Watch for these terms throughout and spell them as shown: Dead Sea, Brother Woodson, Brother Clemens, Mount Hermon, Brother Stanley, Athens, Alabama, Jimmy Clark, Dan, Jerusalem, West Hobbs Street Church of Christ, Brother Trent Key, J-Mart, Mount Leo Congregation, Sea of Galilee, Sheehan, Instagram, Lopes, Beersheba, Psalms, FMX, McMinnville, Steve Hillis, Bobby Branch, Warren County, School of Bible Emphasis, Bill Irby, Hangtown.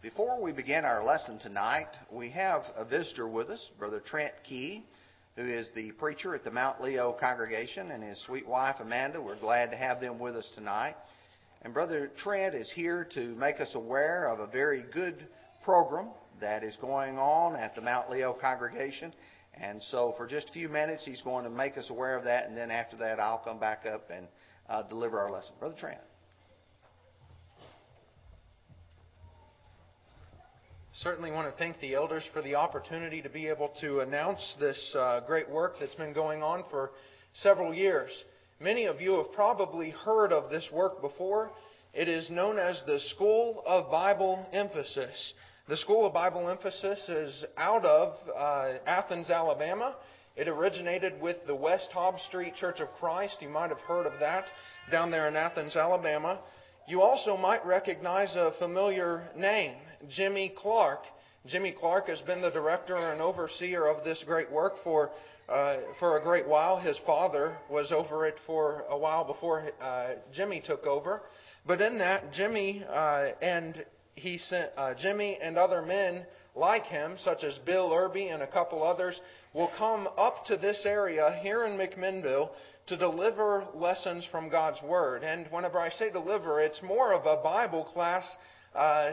Before we begin our lesson tonight, we have a visitor with us, Brother Trent Key, who is the preacher at the Mount Leo Congregation, and his sweet wife, Amanda. We're glad to have them with us tonight. And Brother Trent is here to make us aware of a very good program that is going on at the Mount Leo Congregation. And so for just a few minutes, he's going to make us aware of that, and then after that, I'll come back up and deliver our lesson. Brother Trent. Certainly want to thank the elders for the opportunity to be able to announce this great work that's been going on for several years. Many of you have probably heard of this work before. It is known as the School of Bible Emphasis. The School of Bible Emphasis is out of Athens, Alabama. It originated with the West Hobbs Street Church of Christ. You might have heard of that down there in Athens, Alabama. You also might recognize a familiar name, Jimmy Clark. Jimmy Clark has been the director and overseer of this great work for a great while. His father was over it for a while before Jimmy took over. But in that, Jimmy and other men like him, such as Bill Irby and a couple others, will come up to this area here in McMinnville to deliver lessons from God's Word. And whenever I say deliver, it's more of a Bible class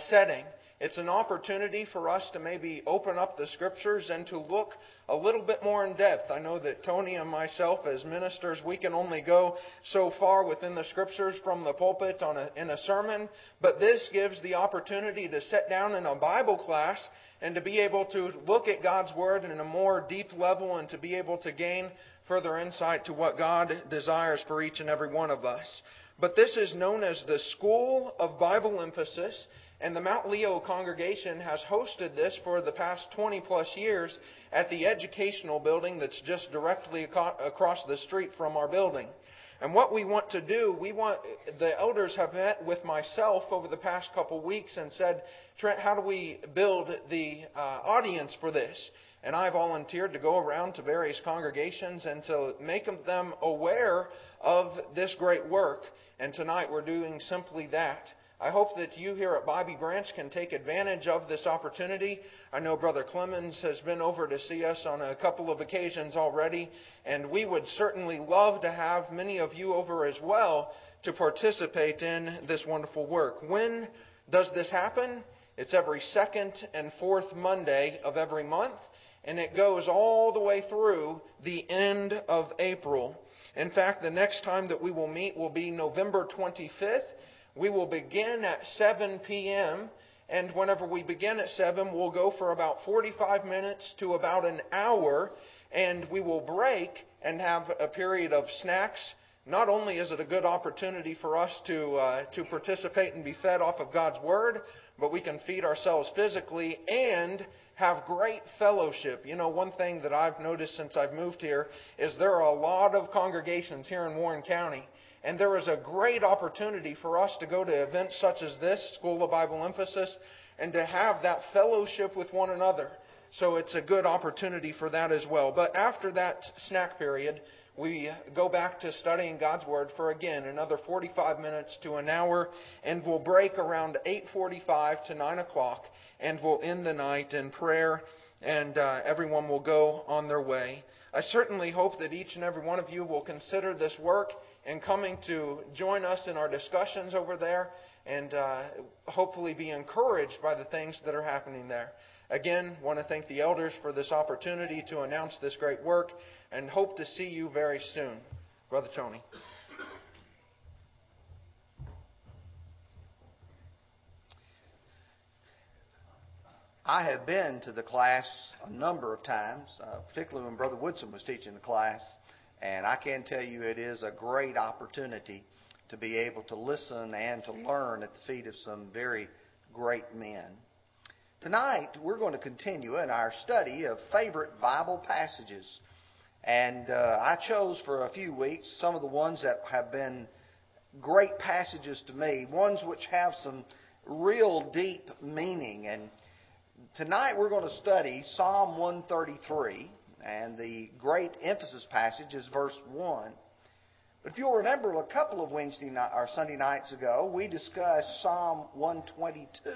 setting. It's an opportunity for us to maybe open up the Scriptures and to look a little bit more in depth. I know that Tony and myself as ministers, we can only go so far within the Scriptures from the pulpit in a sermon, but this gives the opportunity to sit down in a Bible class and to be able to look at God's Word in a more deep level and to be able to gain further insight to what God desires for each and every one of us. But this is known as the School of Bible Emphasis, and the Mount Leo congregation has hosted this for the past 20 plus years at the educational building that's just directly across the street from our building. And what we want to do, the elders have met with myself over the past couple weeks and said, Trent, how do we build the audience for this? And I volunteered to go around to various congregations and to make them aware of this great work. And tonight we're doing simply that. I hope that you here at Bobby Branch can take advantage of this opportunity. I know Brother Clemens has been over to see us on a couple of occasions already, and we would certainly love to have many of you over as well to participate in this wonderful work. When does this happen? It's every second and fourth Monday of every month, and it goes all the way through the end of April. In fact, the next time that we will meet will be November 25th. We will begin at 7 p.m., and whenever we begin at 7, we'll go for about 45 minutes to about an hour, and we will break and have a period of snacks. Not only is it a good opportunity for us to participate and be fed off of God's Word, but we can feed ourselves physically and have great fellowship. You know, one thing that I've noticed since I've moved here is there are a lot of congregations here in Warren County. And there is a great opportunity for us to go to events such as this, School of Bible Emphasis, and to have that fellowship with one another. So it's a good opportunity for that as well. But after that snack period, we go back to studying God's Word for, again, another 45 minutes to an hour, and we'll break around 8:45 to 9 o'clock, and we'll end the night in prayer, and everyone will go on their way. I certainly hope that each and every one of you will consider this work and coming to join us in our discussions over there and hopefully be encouraged by the things that are happening there. Again, want to thank the elders for this opportunity to announce this great work and hope to see you very soon. Brother Tony. I have been to the class a number of times, particularly when Brother Woodson was teaching the class. And I can tell you it is a great opportunity to be able to listen and to learn at the feet of some very great men. Tonight, we're going to continue in our study of favorite Bible passages. And I chose for a few weeks some of the ones that have been great passages to me, ones which have some real deep meaning. And tonight, we're going to study Psalm 133. And the great emphasis passage is verse 1. But if you'll remember, a couple of Sunday nights ago, we discussed Psalm 122.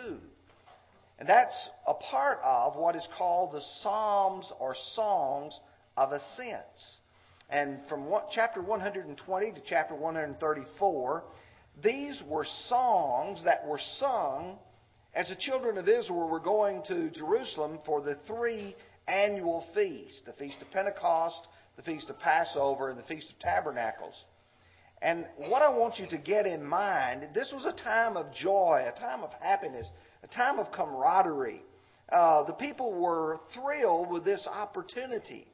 And that's a part of what is called the Psalms or Songs of Ascents. And from chapter 120 to chapter 134, these were songs that were sung as the children of Israel were going to Jerusalem for the three annual feasts, the Feast of Pentecost, the Feast of Passover, and the Feast of Tabernacles. And what I want you to get in mind, this was a time of joy, a time of happiness, a time of camaraderie. The people were thrilled with this opportunity.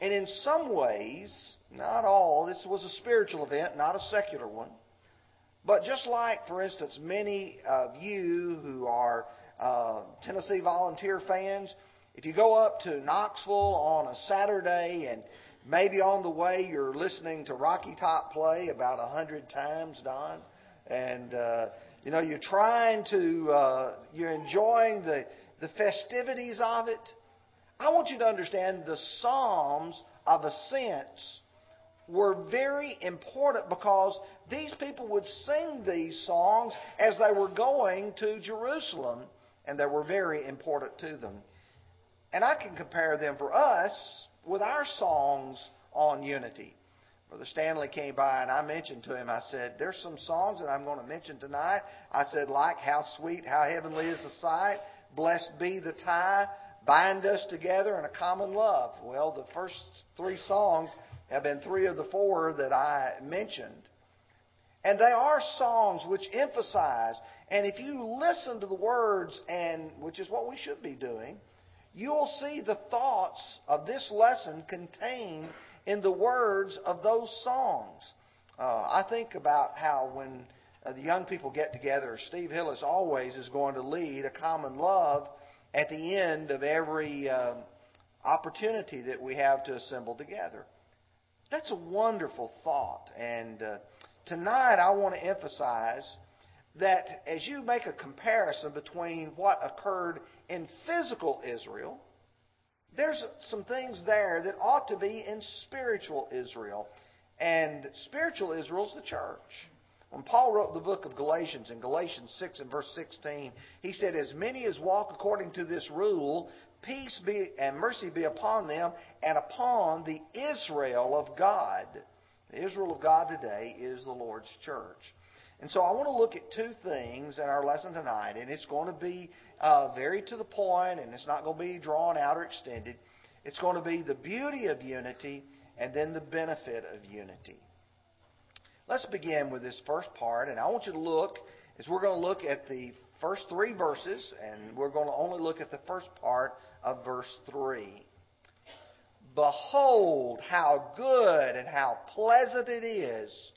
And in some ways, not all, this was a spiritual event, not a secular one. But just like, for instance, many of you who are Tennessee Volunteer fans, if you go up to Knoxville on a Saturday and maybe on the way you're listening to Rocky Top play about 100 times, Don, and you're trying to, you're enjoying the festivities of it. I want you to understand the Psalms of Ascents were very important because these people would sing these songs as they were going to Jerusalem, and they were very important to them. And I can compare them for us with our songs on unity. Brother Stanley came by and I mentioned to him, I said, there's some songs that I'm going to mention tonight. I said, like How Sweet, How Heavenly is the Sight, Blessed Be the Tie, Bind Us Together in a Common Love. Well, the first three songs have been three of the four that I mentioned. And they are songs which emphasize, and if you listen to the words, and which is what we should be doing, you'll see the thoughts of this lesson contained in the words of those songs. I think about how when the young people get together, Steve Hillis always is going to lead a common love at the end of every opportunity that we have to assemble together. That's a wonderful thought. And tonight I want to emphasize that as you make a comparison between what occurred in physical Israel, there's some things there that ought to be in spiritual Israel. And spiritual Israel is the church. When Paul wrote the book of Galatians, in Galatians 6 and verse 16, he said, as many as walk according to this rule, peace be and mercy be upon them and upon the Israel of God. The Israel of God today is the Lord's church. And so I want to look at two things in our lesson tonight, and it's going to be very to the point, and it's not going to be drawn out or extended. It's going to be the beauty of unity and then the benefit of unity. Let's begin with this first part, and I want you to look, as we're going to look at the first three verses, and we're going to only look at the first part of verse 3. Behold, how good and how pleasant it is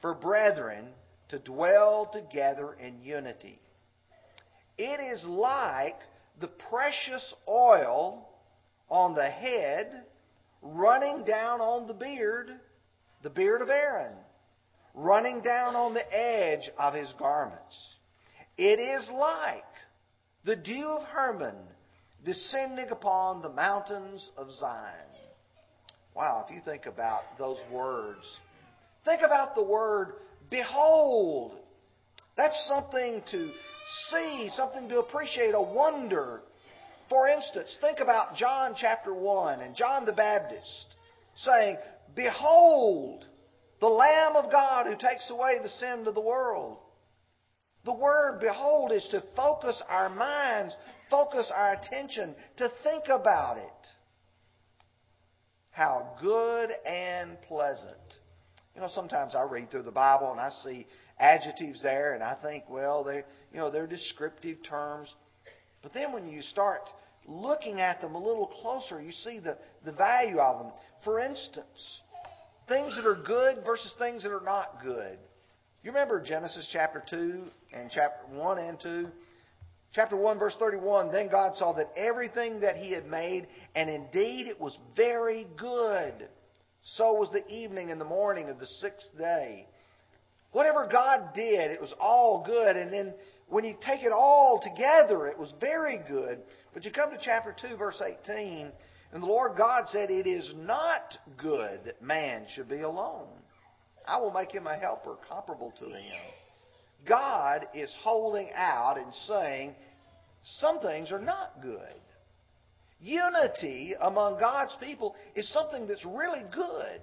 for brethren to dwell together in unity. It is like the precious oil on the head running down on the beard of Aaron, running down on the edge of his garments. It is like the dew of Hermon descending upon the mountains of Zion. Wow, if you think about those words, think about the word behold. That's something to see, something to appreciate, a wonder. For instance, think about John chapter 1 and John the Baptist saying, behold, the Lamb of God who takes away the sin of the world. The word behold is to focus our minds, focus our attention, to think about it. How good and pleasant. You know, sometimes I read through the Bible and I see adjectives there and I think, well, they're descriptive terms. But then when you start looking at them a little closer, you see the value of them. For instance, things that are good versus things that are not good. You remember Genesis chapter 2 and chapter 1 and 2? Chapter 1, verse 31, then God saw that everything that he had made, and indeed it was very good. So was the evening and the morning of the sixth day. Whatever God did, it was all good. And then when you take it all together, it was very good. But you come to chapter 2, verse 18, and the Lord God said, it is not good that man should be alone. I will make him a helper comparable to him. God is holding out and saying, Some things are not good. Unity among God's people is something that's really good.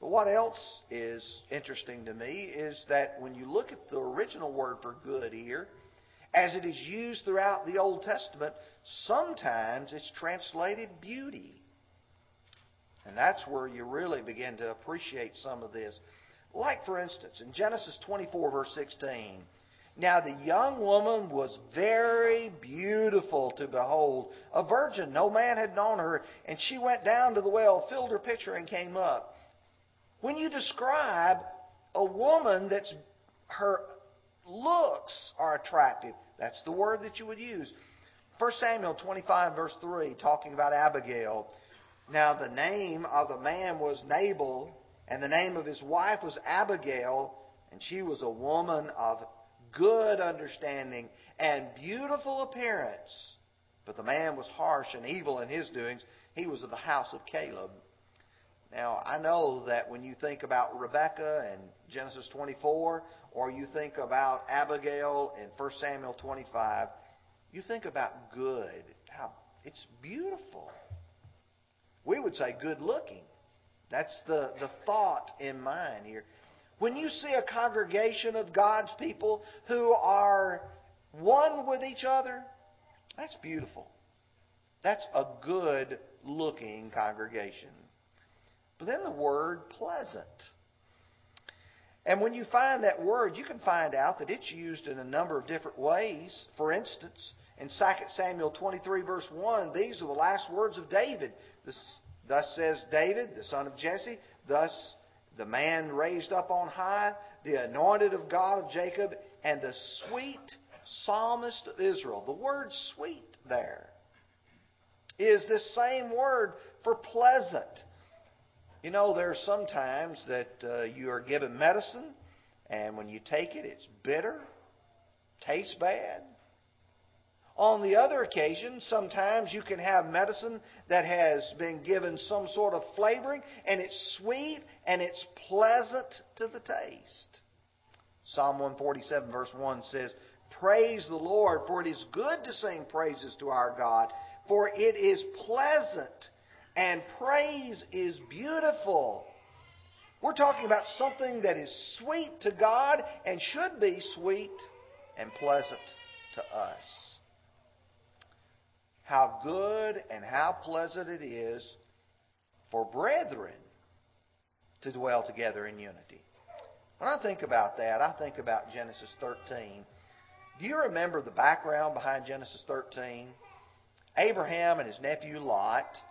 But what else is interesting to me is that when you look at the original word for good here, as it is used throughout the Old Testament, sometimes it's translated beauty. And that's where you really begin to appreciate some of this. Like, for instance, in Genesis 24, verse 16, "Now the young woman was very beautiful to behold, a virgin, no man had known her, and she went down to the well, filled her pitcher, and came up." When you describe a woman that's her looks are attractive, that's the word that you would use. 1 Samuel 25, verse 3, talking about Abigail. "Now the name of the man was Nabal, and the name of his wife was Abigail, and she was a woman of good understanding and beautiful appearance. But the man was harsh and evil in his doings. He was of the house of Caleb." Now, I know that when you think about Rebekah in Genesis 24, or you think about Abigail in 1 Samuel 25, you think about good. How it's beautiful. We would say good looking. That's the thought in mind here. When you see a congregation of God's people who are one with each other, that's beautiful. That's a good-looking congregation. But then the word pleasant. And when you find that word, you can find out that it's used in a number of different ways. For instance, in 2 Samuel 23, verse 1, these are the last words of David. "Thus says David, the son of Jesse, thus the man raised up on high, the anointed of God of Jacob, and the sweet psalmist of Israel." The word sweet there is this same word for pleasant. You know, there are some times that you are given medicine, and when you take it, it's bitter, tastes bad. On the other occasion, sometimes you can have medicine that has been given some sort of flavoring, and it's sweet, and it's pleasant to the taste. Psalm 147, verse 1 says, "Praise the Lord, for it is good to sing praises to our God, for it is pleasant, and praise is beautiful." We're talking about something that is sweet to God and should be sweet and pleasant to us. How good and how pleasant it is for brethren to dwell together in unity. When I think about that, I think about Genesis 13. Do you remember the background behind Genesis 13? Abraham and his nephew Lot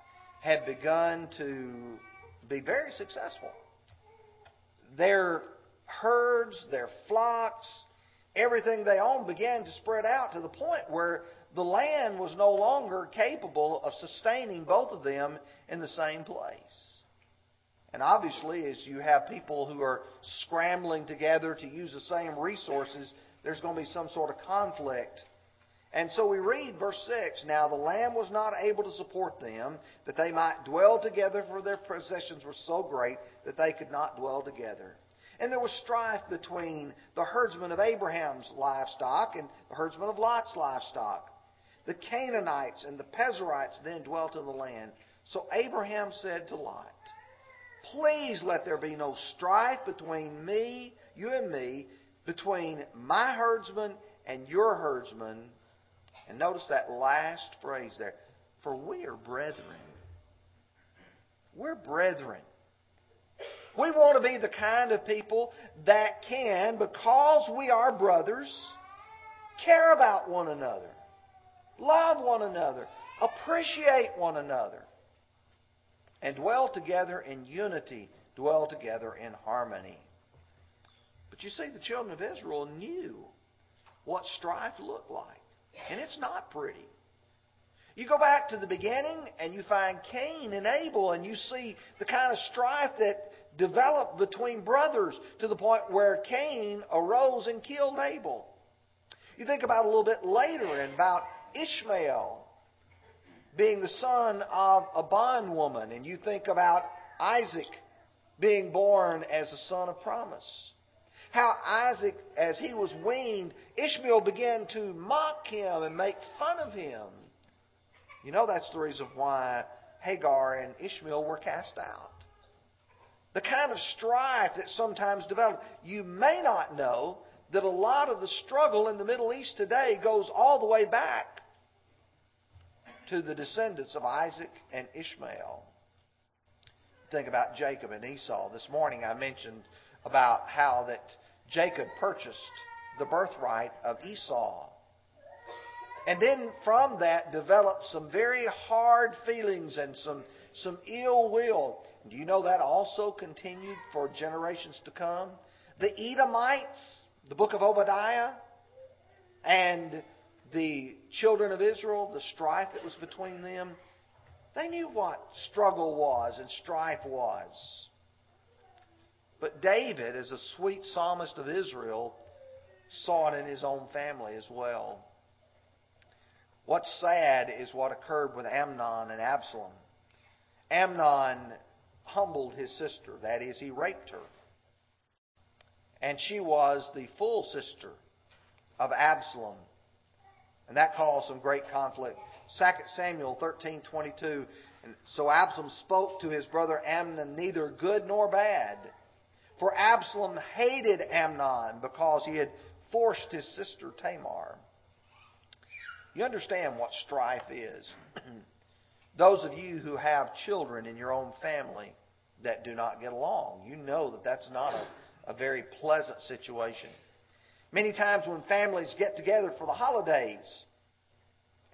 had begun to be very successful. Their herds, their flocks, everything they owned began to spread out to the point where the land was no longer capable of sustaining both of them in the same place. And obviously, as you have people who are scrambling together to use the same resources, there's going to be some sort of conflict. And so we read verse 6, "Now the land was not able to support them, that they might dwell together, for their possessions were so great that they could not dwell together. And there was strife between the herdsmen of Abraham's livestock and the herdsmen of Lot's livestock. The Canaanites and the Pezerites then dwelt in the land. So Abraham said to Lot, 'Please let there be no strife between you and me, between my herdsmen and your herdsmen.'" And notice that last phrase there. "For we are brethren." We're brethren. We want to be the kind of people that can, because we are brothers, care about one another, love one another, appreciate one another, and dwell together in unity, dwell together in harmony. But you see, the children of Israel knew what strife looked like, and it's not pretty. You go back to the beginning, and you find Cain and Abel, and you see the kind of strife that developed between brothers to the point where Cain arose and killed Abel. You think about a little bit later and about Ishmael being the son of a bondwoman, and you think about Isaac being born as a son of promise. how Isaac, as he was weaned, Ishmael began to mock him and make fun of him. You know, that's the reason why Hagar and Ishmael were cast out. The kind of strife that sometimes develops. You may not know that a lot of the struggle in the Middle East today goes all the way back to the descendants of Isaac and Ishmael. Think about Jacob and Esau. This morning I mentioned about how that Jacob purchased the birthright of Esau. And then from that developed some very hard feelings and some ill will. Do you know that also continued for generations to come? The Edomites, the book of Obadiah, and the children of Israel, the strife that was between them, they knew what struggle was and strife was. But David, as a sweet psalmist of Israel, saw it in his own family as well. What's sad is what occurred with Amnon and Absalom. Amnon humbled his sister, that is, he raped her. And she was the full sister of Absalom. And that caused some great conflict. 2 Samuel 13:22. And so Absalom spoke to his brother Amnon neither good nor bad. For Absalom hated Amnon because he had forced his sister Tamar. You understand what strife is. Those of you who have children in your own family that do not get along, you know that that's not a very pleasant situation. Many times when families get together for the holidays,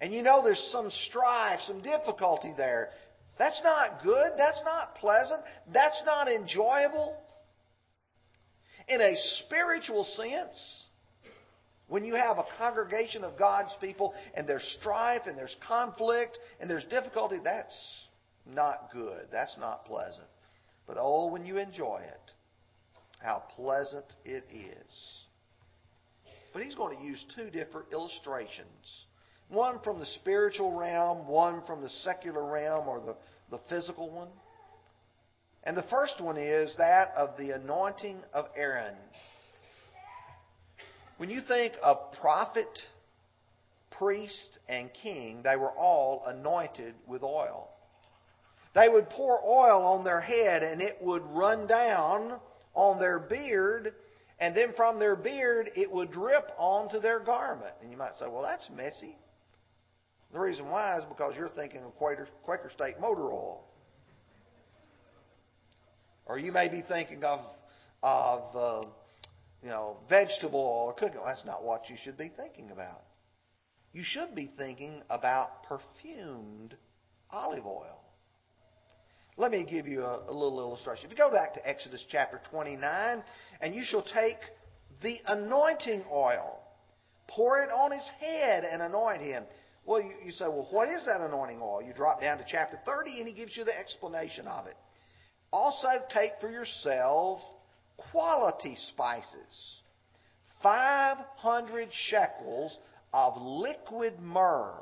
and you know there's some strife, some difficulty there, that's not good, that's not pleasant, that's not enjoyable. In a spiritual sense, when you have a congregation of God's people and there's strife and there's conflict and there's difficulty, that's not good, that's not pleasant. But oh, when you enjoy it, how pleasant it is. But he's going to use two different illustrations. One from the spiritual realm, one from the secular realm or the physical one. And the first one is that of the anointing of Aaron. When you think of prophet, priest, and king, they were all anointed with oil. They would pour oil on their head and it would run down on their beard. And then from their beard, it would drip onto their garment. And you might say, well, that's messy. The reason why is because you're thinking of Quaker State motor oil. Or you may be thinking of vegetable oil or cooking oil. That's not what you should be thinking about. You should be thinking about perfumed olive oil. Let me give you a little illustration. If you go back to Exodus chapter 29, and you shall take the anointing oil, pour it on his head and anoint him. Well, you say, well, what is that anointing oil? You drop down to chapter 30, and he gives you the explanation of it. Also take for yourself quality spices, 500 shekels of liquid myrrh,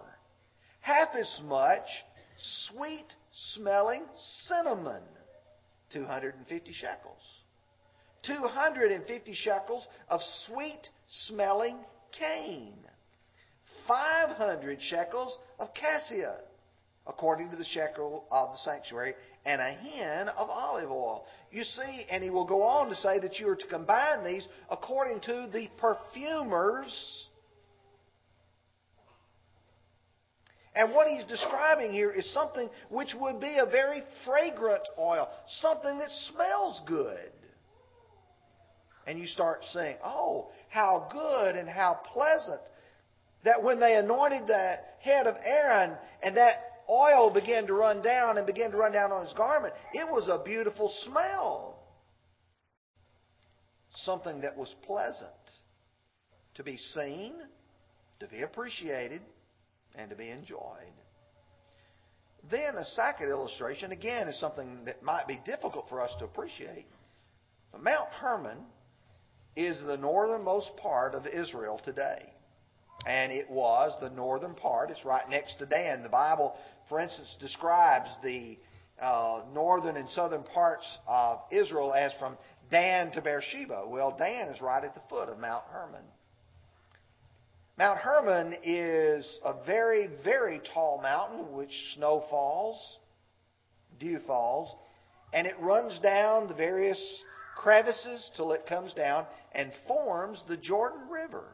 half as much sweet smelling cinnamon, 250 shekels. 250 shekels of sweet-smelling cane. 500 shekels of cassia, according to the shekel of the sanctuary, and a hin of olive oil. You see, and he will go on to say that you are to combine these according to the perfumer's. And what he's describing here is something which would be a very fragrant oil, something that smells good. And you start saying, oh, how good and how pleasant that when they anointed the head of Aaron and that oil began to run down and began to run down on his garment, it was a beautiful smell. Something that was pleasant to be seen, to be appreciated, and to be enjoyed. Then a second illustration, again, is something that might be difficult for us to appreciate. Mount Hermon is the northernmost part of Israel today. And it was the northern part. It's right next to Dan. The Bible, for instance, describes the northern and southern parts of Israel as from Dan to Beersheba. Well, Dan is right at the foot of Mount Hermon. Mount Hermon is a very, very tall mountain which snow falls, dew falls, and it runs down the various crevices till it comes down and forms the Jordan River.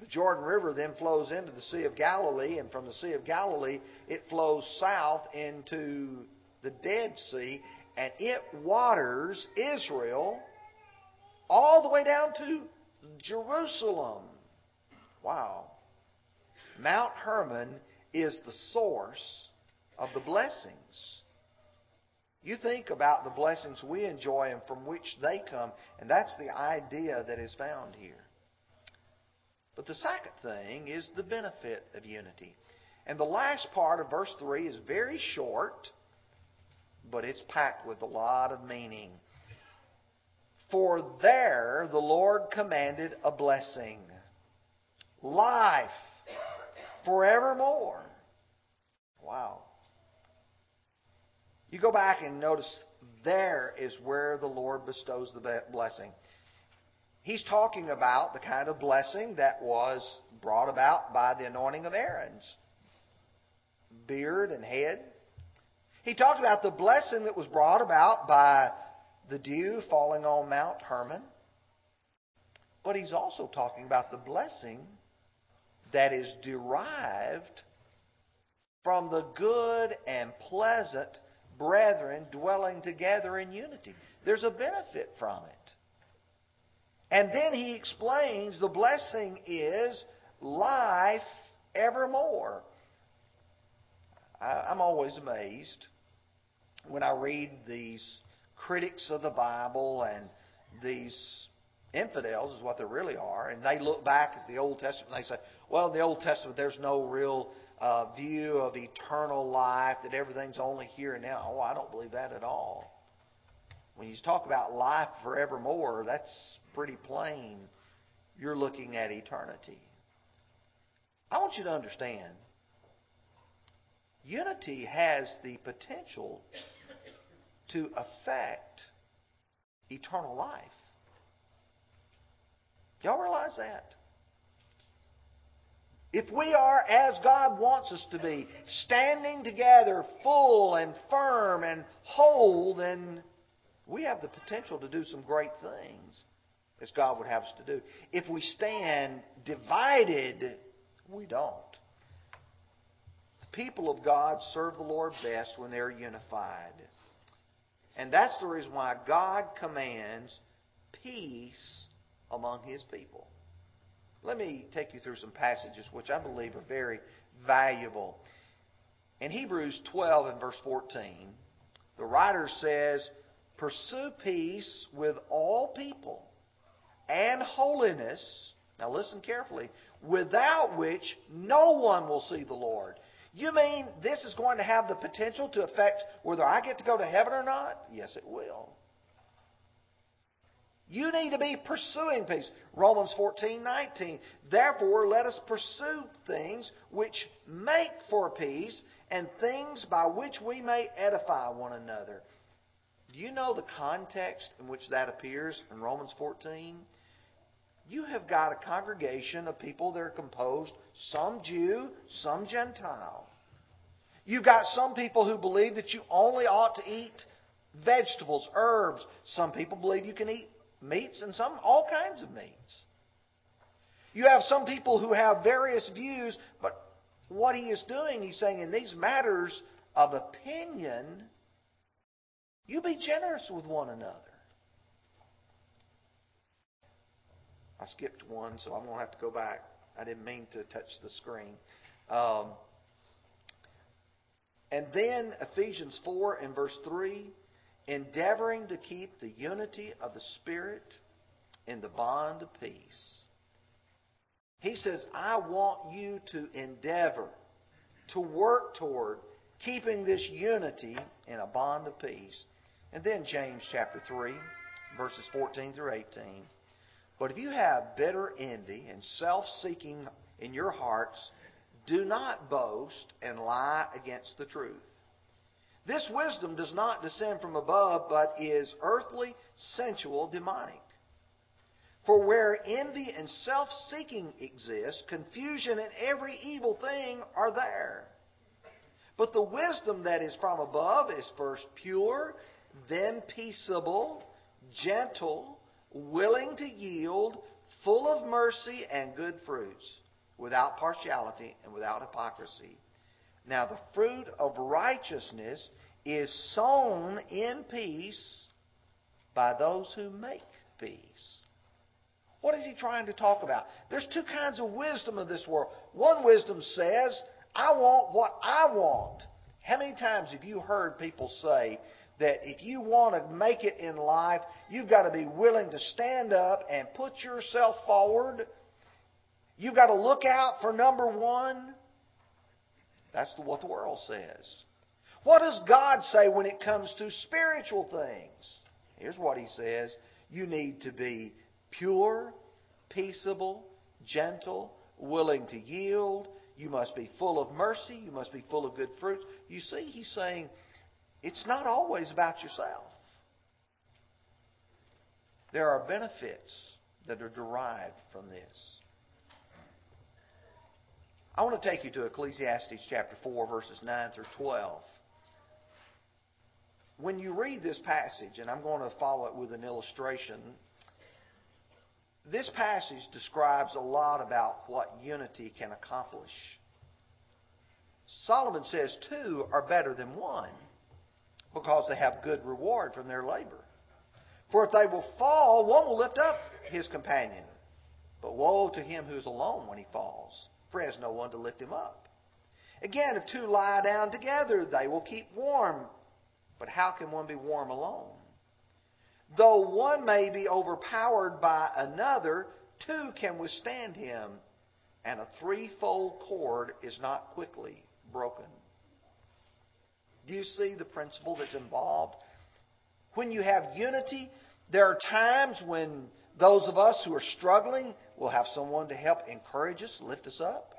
The Jordan River then flows into the Sea of Galilee, and from the Sea of Galilee, it flows south into the Dead Sea, and it waters Israel all the way down to Jerusalem. Wow. Mount Hermon is the source of the blessings. You think about the blessings we enjoy and from which they come, and that's the idea that is found here. But the second thing is the benefit of unity. And the last part of verse 3 is very short, but it's packed with a lot of meaning. For there the Lord commanded a blessing, life forevermore. Wow. You go back and notice there is where the Lord bestows the blessing. He's talking about the kind of blessing that was brought about by the anointing of Aaron's beard and head. He talked about the blessing that was brought about by the dew falling on Mount Hermon. But he's also talking about the blessing that is derived from the good and pleasant brethren dwelling together in unity. There's a benefit from it. And then he explains the blessing is life evermore. I'm always amazed when I read these critics of the Bible and these infidels is what they really are. And they look back at the Old Testament and they say, well, in the Old Testament there's no real view of eternal life, that everything's only here and now. Oh, I don't believe that at all. When you talk about life forevermore, that's pretty plain. You're looking at eternity. I want you to understand, unity has the potential to affect eternal life. Y'all realize that? If we are as God wants us to be, standing together full and firm and whole, then we have the potential to do some great things as God would have us to do. If we stand divided, we don't. The people of God serve the Lord best when they're unified. And that's the reason why God commands peace among His people. Let me take you through some passages which I believe are very valuable. In Hebrews 12 and verse 14, the writer says, "Pursue peace with all people and holiness," now listen carefully, "without which no one will see the Lord." You mean this is going to have the potential to affect whether I get to go to heaven or not? Yes, it will. You need to be pursuing peace. Romans 14:19. "Therefore, let us pursue things which make for peace and things by which we may edify one another." Do you know the context in which that appears in Romans 14? You have got a congregation of people that are composed, some Jew, some Gentile. You've got some people who believe that you only ought to eat vegetables, herbs. Some people believe you can eat meats, and some all kinds of meats. You have some people who have various views, but what he is doing, he's saying in these matters of opinion, you be generous with one another. I skipped one, so I'm going to have to go back. I didn't mean to touch the screen. And then Ephesians 4 and verse 3, "Endeavoring to keep the unity of the Spirit in the bond of peace." He says, I want you to endeavor to work toward keeping this unity in a bond of peace. And then James chapter 3, verses 14 through 18. "But if you have bitter envy and self-seeking in your hearts, do not boast and lie against the truth. This wisdom does not descend from above, but is earthly, sensual, demonic. For where envy and self-seeking exist, confusion and every evil thing are there. But the wisdom that is from above is first pure, then peaceable, gentle, willing to yield, full of mercy and good fruits, without partiality and without hypocrisy. Now the fruit of righteousness is sown in peace by those who make peace. What is he trying to talk about? There's two kinds of wisdom of this world. One wisdom says, I want what I want. How many times have you heard people say that if you want to make it in life, you've got to be willing to stand up and put yourself forward? You've got to look out for number one? That's what the world says. What does God say when it comes to spiritual things? Here's what He says. You need to be pure, peaceable, gentle, willing to yield. You must be full of mercy. You must be full of good fruits. You see, he's saying it's not always about yourself. There are benefits that are derived from this. I want to take you to Ecclesiastes chapter 4, verses 9 through 12. When you read this passage, and I'm going to follow it with an illustration, this passage describes a lot about what unity can accomplish. Solomon says two are better than one because they have good reward from their labor. For if they will fall, one will lift up his companion. But woe to him who is alone when he falls, for he has no one to lift him up. Again, if two lie down together, they will keep warm. But how can one be warm alone? Though one may be overpowered by another, two can withstand him, and a threefold cord is not quickly broken. Do you see the principle that's involved? When you have unity, there are times when those of us who are struggling will have someone to help encourage us, lift us up.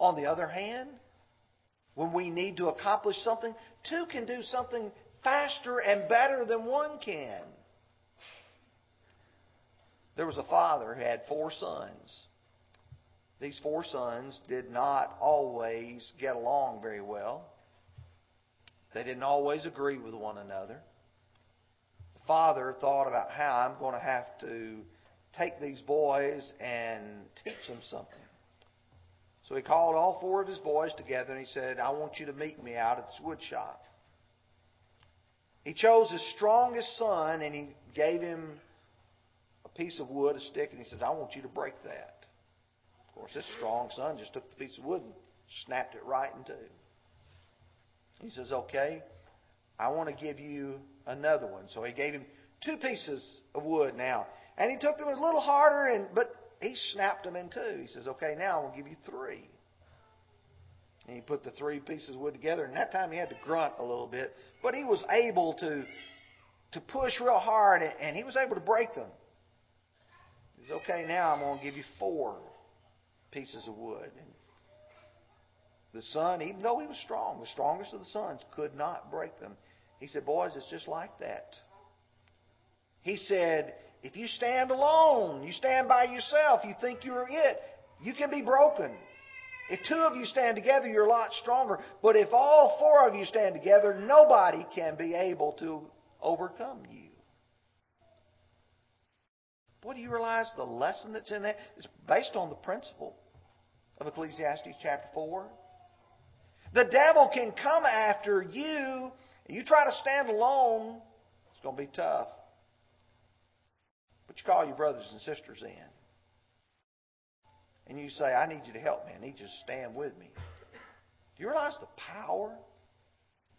On the other hand, when we need to accomplish something, two can do something faster and better than one can. There was a father who had four sons. These four sons did not always get along very well. They didn't always agree with one another. The father thought about how I'm going to have to take these boys and teach them something. So he called all four of his boys together and he said, I want you to meet me out at this wood shop. He chose his strongest son and he gave him a piece of wood, a stick, and he says, I want you to break that. Of course, his strong son just took the piece of wood and snapped it right in two. He says, okay, I want to give you another one. So he gave him two pieces of wood now. And he took them a little harder, but he snapped them in two. He says, okay, now I'm going to give you three. And he put the three pieces of wood together. And that time he had to grunt a little bit. But he was able to push real hard. And he was able to break them. He says, okay, now I'm going to give you four pieces of wood. And the son, even though he was strong, the strongest of the sons, could not break them. He said, boys, it's just like that. He said, if you stand alone, you stand by yourself, you think you're it, you can be broken. If two of you stand together, you're a lot stronger. But if all four of you stand together, nobody can be able to overcome you. Boy, do you realize the lesson that's in that? It's based on the principle of Ecclesiastes chapter 4. The devil can come after you. You try to stand alone, it's going to be tough. But you call your brothers and sisters in. And you say, I need you to help me. I need you to stand with me. Do you realize the power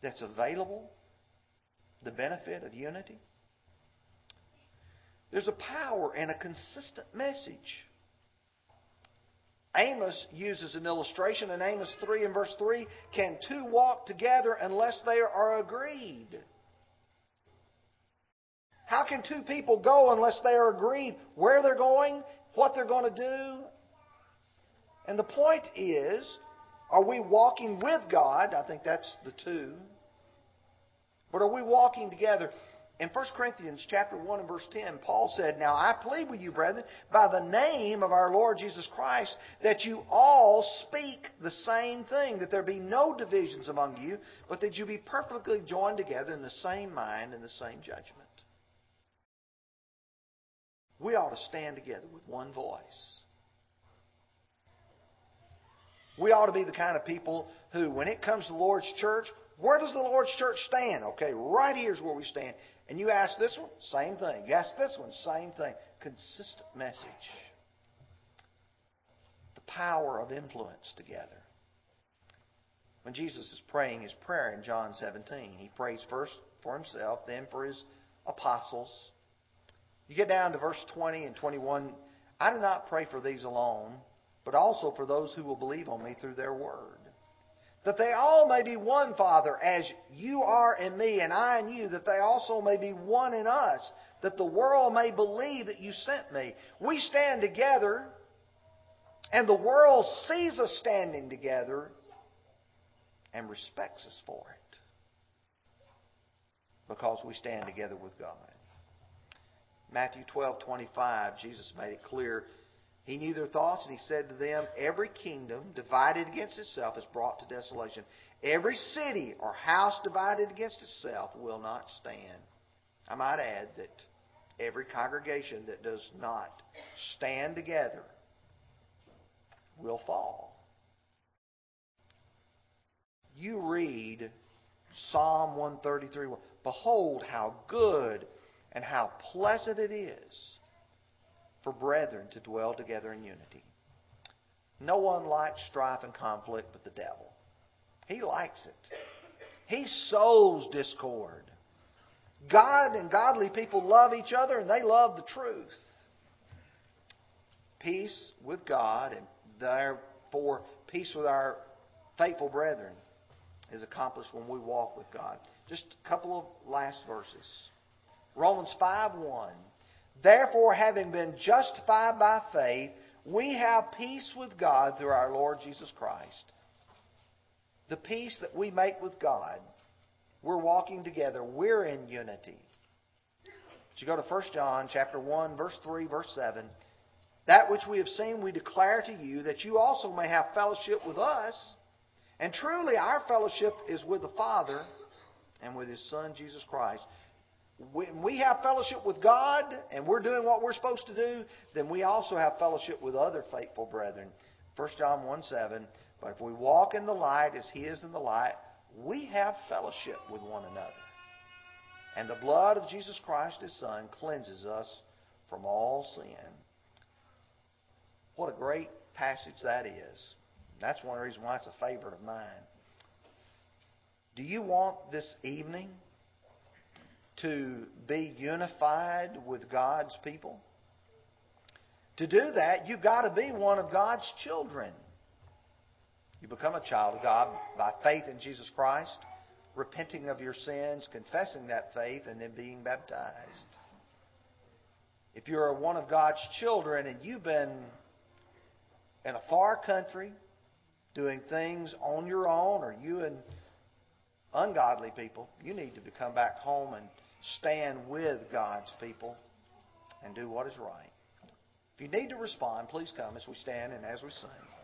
that's available? The benefit of unity? There's a power in a consistent message. Amos uses an illustration in Amos 3 and verse 3. Can two walk together unless they are agreed? How can two people go unless they are agreed where they're going, what they're going to do? And the point is, are we walking with God? I think that's the two. But are we walking together? In 1 Corinthians chapter 1 and verse 10, Paul said, "Now I plead with you, brethren, by the name of our Lord Jesus Christ, that you all speak the same thing, that there be no divisions among you, but that you be perfectly joined together in the same mind and the same judgment." We ought to stand together with one voice. We ought to be the kind of people who, when it comes to the Lord's church, where does the Lord's church stand? Okay, right here's where we stand. And you ask this one, same thing. You ask this one, same thing. Consistent message. The power of influence together. When Jesus is praying his prayer in John 17, he prays first for himself, then for his apostles. You get down to verse 20 and 21. "I do not pray for these alone, but also for those who will believe on me through their word. That they all may be one, Father, as you are in me and I in you, that they also may be one in us, that the world may believe that you sent me." We stand together, and the world sees us standing together and respects us for it, because we stand together with God. Matthew 12:25, Jesus made it clear. He knew their thoughts, and he said to them, "Every kingdom divided against itself is brought to desolation. Every city or house divided against itself will not stand." I might add that every congregation that does not stand together will fall. You read Psalm 133, "Behold how good and how pleasant it is for brethren to dwell together in unity." No one likes strife and conflict but the devil. He likes it. He sows discord. God and godly people love each other, and they love the truth. Peace with God, and therefore peace with our faithful brethren, is accomplished when we walk with God. Just a couple of last verses. Romans 5:1. "Therefore, having been justified by faith, we have peace with God through our Lord Jesus Christ." The peace that we make with God, we're walking together. We're in unity. But you go to 1 John chapter 1, verse 3, verse 7. "That which we have seen we declare to you, that you also may have fellowship with us. And truly our fellowship is with the Father and with His Son, Jesus Christ." When we have fellowship with God and we're doing what we're supposed to do, then we also have fellowship with other faithful brethren. 1 John 1:7, "But if we walk in the light as He is in the light, we have fellowship with one another. And the blood of Jesus Christ, His Son, cleanses us from all sin." What a great passage that is. That's one reason why it's a favorite of mine. Do you want this evening to be unified with God's people? To do that, you've got to be one of God's children. You become a child of God by faith in Jesus Christ, repenting of your sins, confessing that faith, and then being baptized. If you're one of God's children and you've been in a far country doing things on your own, or you and ungodly people, you need to come back home and stand with God's people and do what is right. If you need to respond, please come as we stand and as we sing.